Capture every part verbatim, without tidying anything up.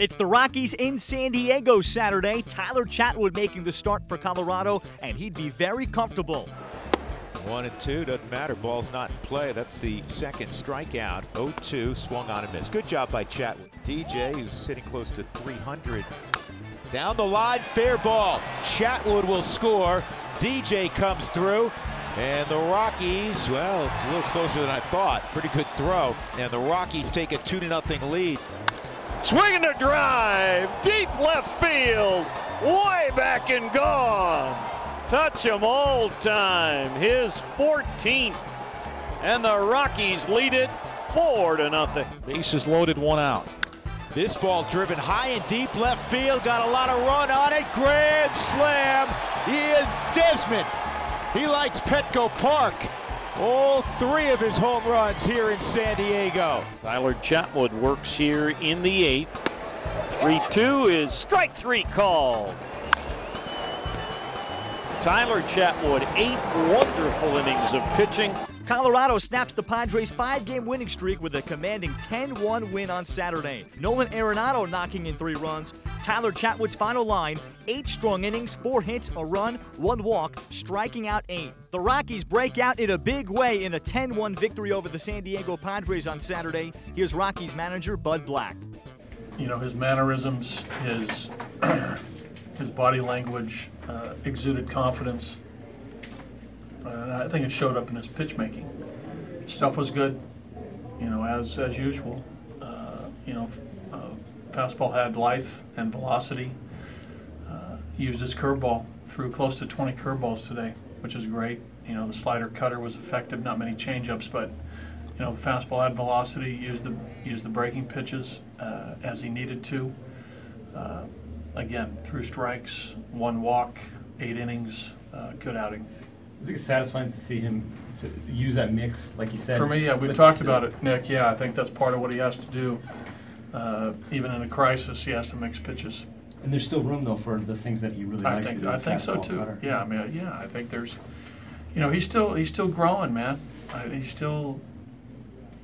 It's the Rockies in San Diego Saturday. Tyler Chatwood making the start for Colorado, and he'd be very comfortable. One and two, doesn't matter. Ball's not in play. That's the second strikeout. oh two, swung on and missed. Good job by Chatwood. D J, who's sitting close to three hundred. Down the line, fair ball. Chatwood will score. D J comes through. And the Rockies, well, it's a little closer than I thought. Pretty good throw. And the Rockies take a two to nothing lead. Swinging a drive, deep left field, way back and gone. Touch him all time, his fourteenth. And the Rockies lead it four to nothing. Bases loaded, one out. This ball driven high and deep left field, got a lot of run on it. Grand slam, Ian Desmond. He likes Petco Park. All three of his home runs here in San Diego. Tyler Chatwood works here in the eighth. three two is strike three called. Tyler Chatwood, eight wonderful innings of pitching. Colorado snaps the Padres' five-game winning streak with a commanding ten one win on Saturday. Nolan Arenado knocking in three runs. Tyler Chatwood's final line, eight strong innings, four hits, a run, one walk, striking out eight. The Rockies break out in a big way in a ten one victory over the San Diego Padres on Saturday. Here's Rockies manager Bud Black. You know, his mannerisms, his, his body language uh, exuded confidence. Uh, I think it showed up in his pitch making. Stuff was good, you know, as as usual. Uh, you know, uh, fastball had life and velocity. Uh, he used his curveball, threw close to twenty curveballs today, which is great. You know, the slider cutter was effective, not many changeups, but you know, the fastball had velocity. Used the used the breaking pitches uh, as he needed to. Uh, again, threw strikes, one walk, eight innings, uh, good outing. Is it satisfying to see him to use that mix, like you said? For me, yeah, we've talked still. about it, Nick. Yeah, I think that's part of what he has to do. Uh, even in a crisis, he has to mix pitches. And there's still room, though, for the things that he really I likes think, to do. I think so, too. Cutter. Yeah, I mean, yeah, I think there's, you know, he's still he's still growing, man. I, he's still,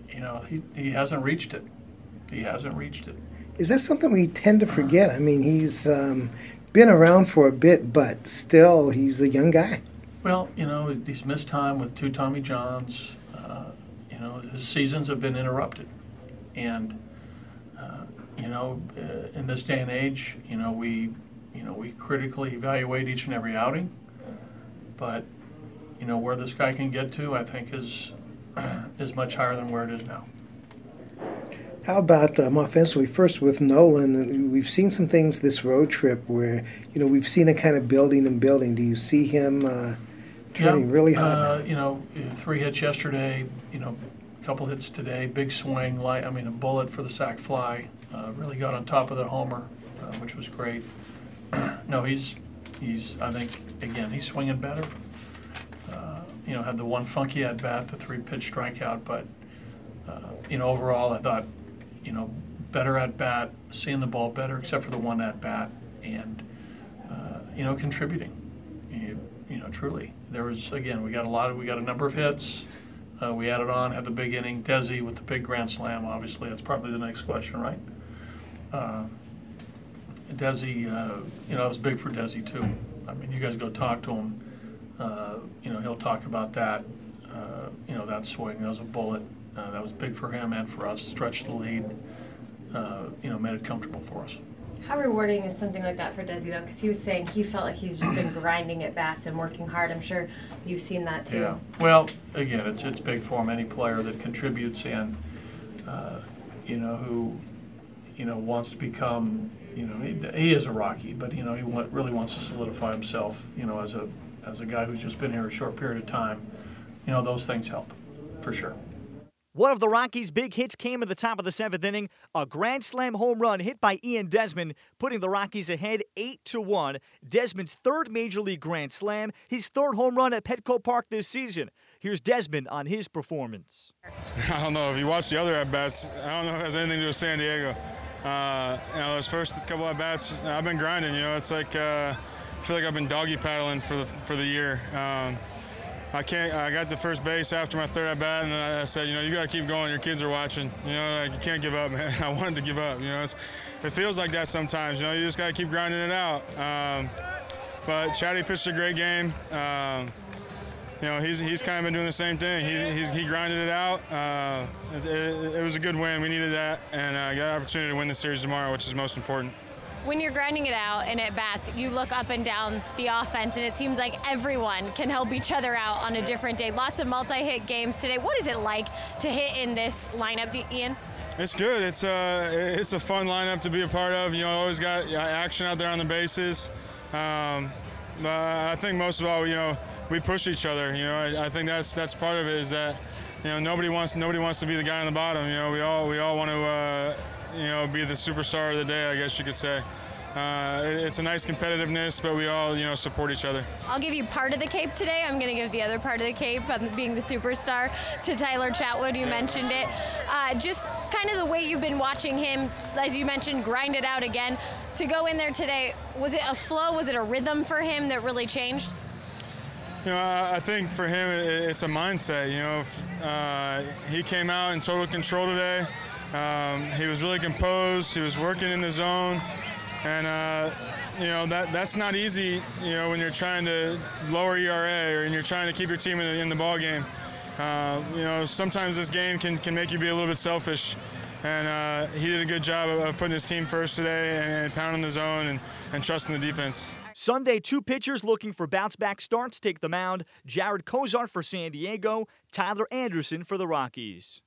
you know, he, he hasn't reached it. He hasn't reached it. Is that something we tend to forget? I mean, he's um, been around for a bit, but still he's a young guy. Well, you know, he's missed time with two Tommy Johns. Uh, you know, his seasons have been interrupted. And, uh, you know, uh, in this day and age, you know, we, you know, we critically evaluate each and every outing. But, you know, where this guy can get to, I think, is, is much higher than where it is now. How about um, offensively first with Nolan? We've seen some things this road trip where, you know, we've seen a kind of building and building. Do you see him uh, turning yeah, really hot? Uh, you know, three hits yesterday, you know, a couple hits today, big swing, light, I mean, a bullet for the sac fly. Uh, really got on top of the homer, uh, which was great. No, he's, he's, I think, again, he's swinging better. Uh, you know, had the one funky at bat, the three pitch strikeout, but, uh, you know, overall, I thought, you know, better at bat, seeing the ball better, except for the one at bat, and uh, you know, contributing. You, you know, truly, there was again. We got a lot of, we got a number of hits. Uh, we added on, had the big inning. Desi with the big grand slam. Obviously, that's probably the next question, right? Uh, Desi, uh, you know, it was big for Desi too. I mean, you guys go talk to him. Uh, you know, he'll talk about that. Uh, you know, that swing, that was a bullet. Uh, that was big for him and for us. Stretched the lead, uh, you know, made it comfortable for us. How rewarding is something like that for Desi, though? Because he was saying he felt like he's just been grinding at bats and working hard. I'm sure you've seen that too. Yeah. Well, again, it's it's big for him. Any player that contributes and uh, you know who you know wants to become you know he, he is a Rocky, but you know he want, really wants to solidify himself. You know, as a as a guy who's just been here a short period of time, you know those things help for sure. One of the Rockies' big hits came at the top of the seventh inning, a grand slam home run hit by Ian Desmond, putting the Rockies ahead eight to one. Desmond's third Major League grand slam, his third home run at Petco Park this season. Here's Desmond on his performance. I don't know. If you watch the other at-bats, I don't know if it has anything to do with San Diego. Uh, you know, those first couple at-bats, I've been grinding. You know, it's like uh, I feel like I've been doggy paddling for the, for the year. Um, I can't. I got to first base after my third at bat, and I said, you know, you got to keep going. Your kids are watching. You know, like, you can't give up, man. I wanted to give up. You know, it's, it feels like that sometimes. You know, you just got to keep grinding it out. Um, but Chatty pitched a great game. Um, you know, he's he's kind of been doing the same thing. He he's, he grinded it out. Uh, it, it, it was a good win. We needed that, and uh, got an opportunity to win the series tomorrow, which is most important. When you're grinding it out and at bats, you look up and down the offense, and it seems like everyone can help each other out on a different day. Lots of multi-hit games today. What is it like to hit in this lineup, Ian? It's good. It's a, it's a fun lineup to be a part of. You know, always got action out there on the bases. Um, but I think most of all, you know, we push each other. You know, I, I think that's that's part of it, is that, you know, nobody wants nobody wants to be the guy on the bottom. You know, we all we all want to. Uh, you know, be the superstar of the day, I guess you could say. Uh, it's a nice competitiveness, but we all, you know, support each other. I'll give you part of the cape today. I'm going to give the other part of the cape, um, being the superstar, to Tyler Chatwood. You yeah. mentioned it. Uh, just kind of the way you've been watching him, as you mentioned, grind it out again. To go in there today, was it a flow? Was it a rhythm for him that really changed? You know, I think for him, it's a mindset. You know, if, uh, he came out in total control today. Um, he was really composed. He was working in the zone, and uh, you know that that's not easy. You know, when you're trying to lower E R A or and you're trying to keep your team in the, in the ball game. Uh, you know, sometimes this game can can make you be a little bit selfish, and uh, he did a good job of, of putting his team first today and, and pounding the zone and, and trusting the defense. Sunday, two pitchers looking for bounce-back starts take the mound. Jared Kozart for San Diego. Tyler Anderson for the Rockies.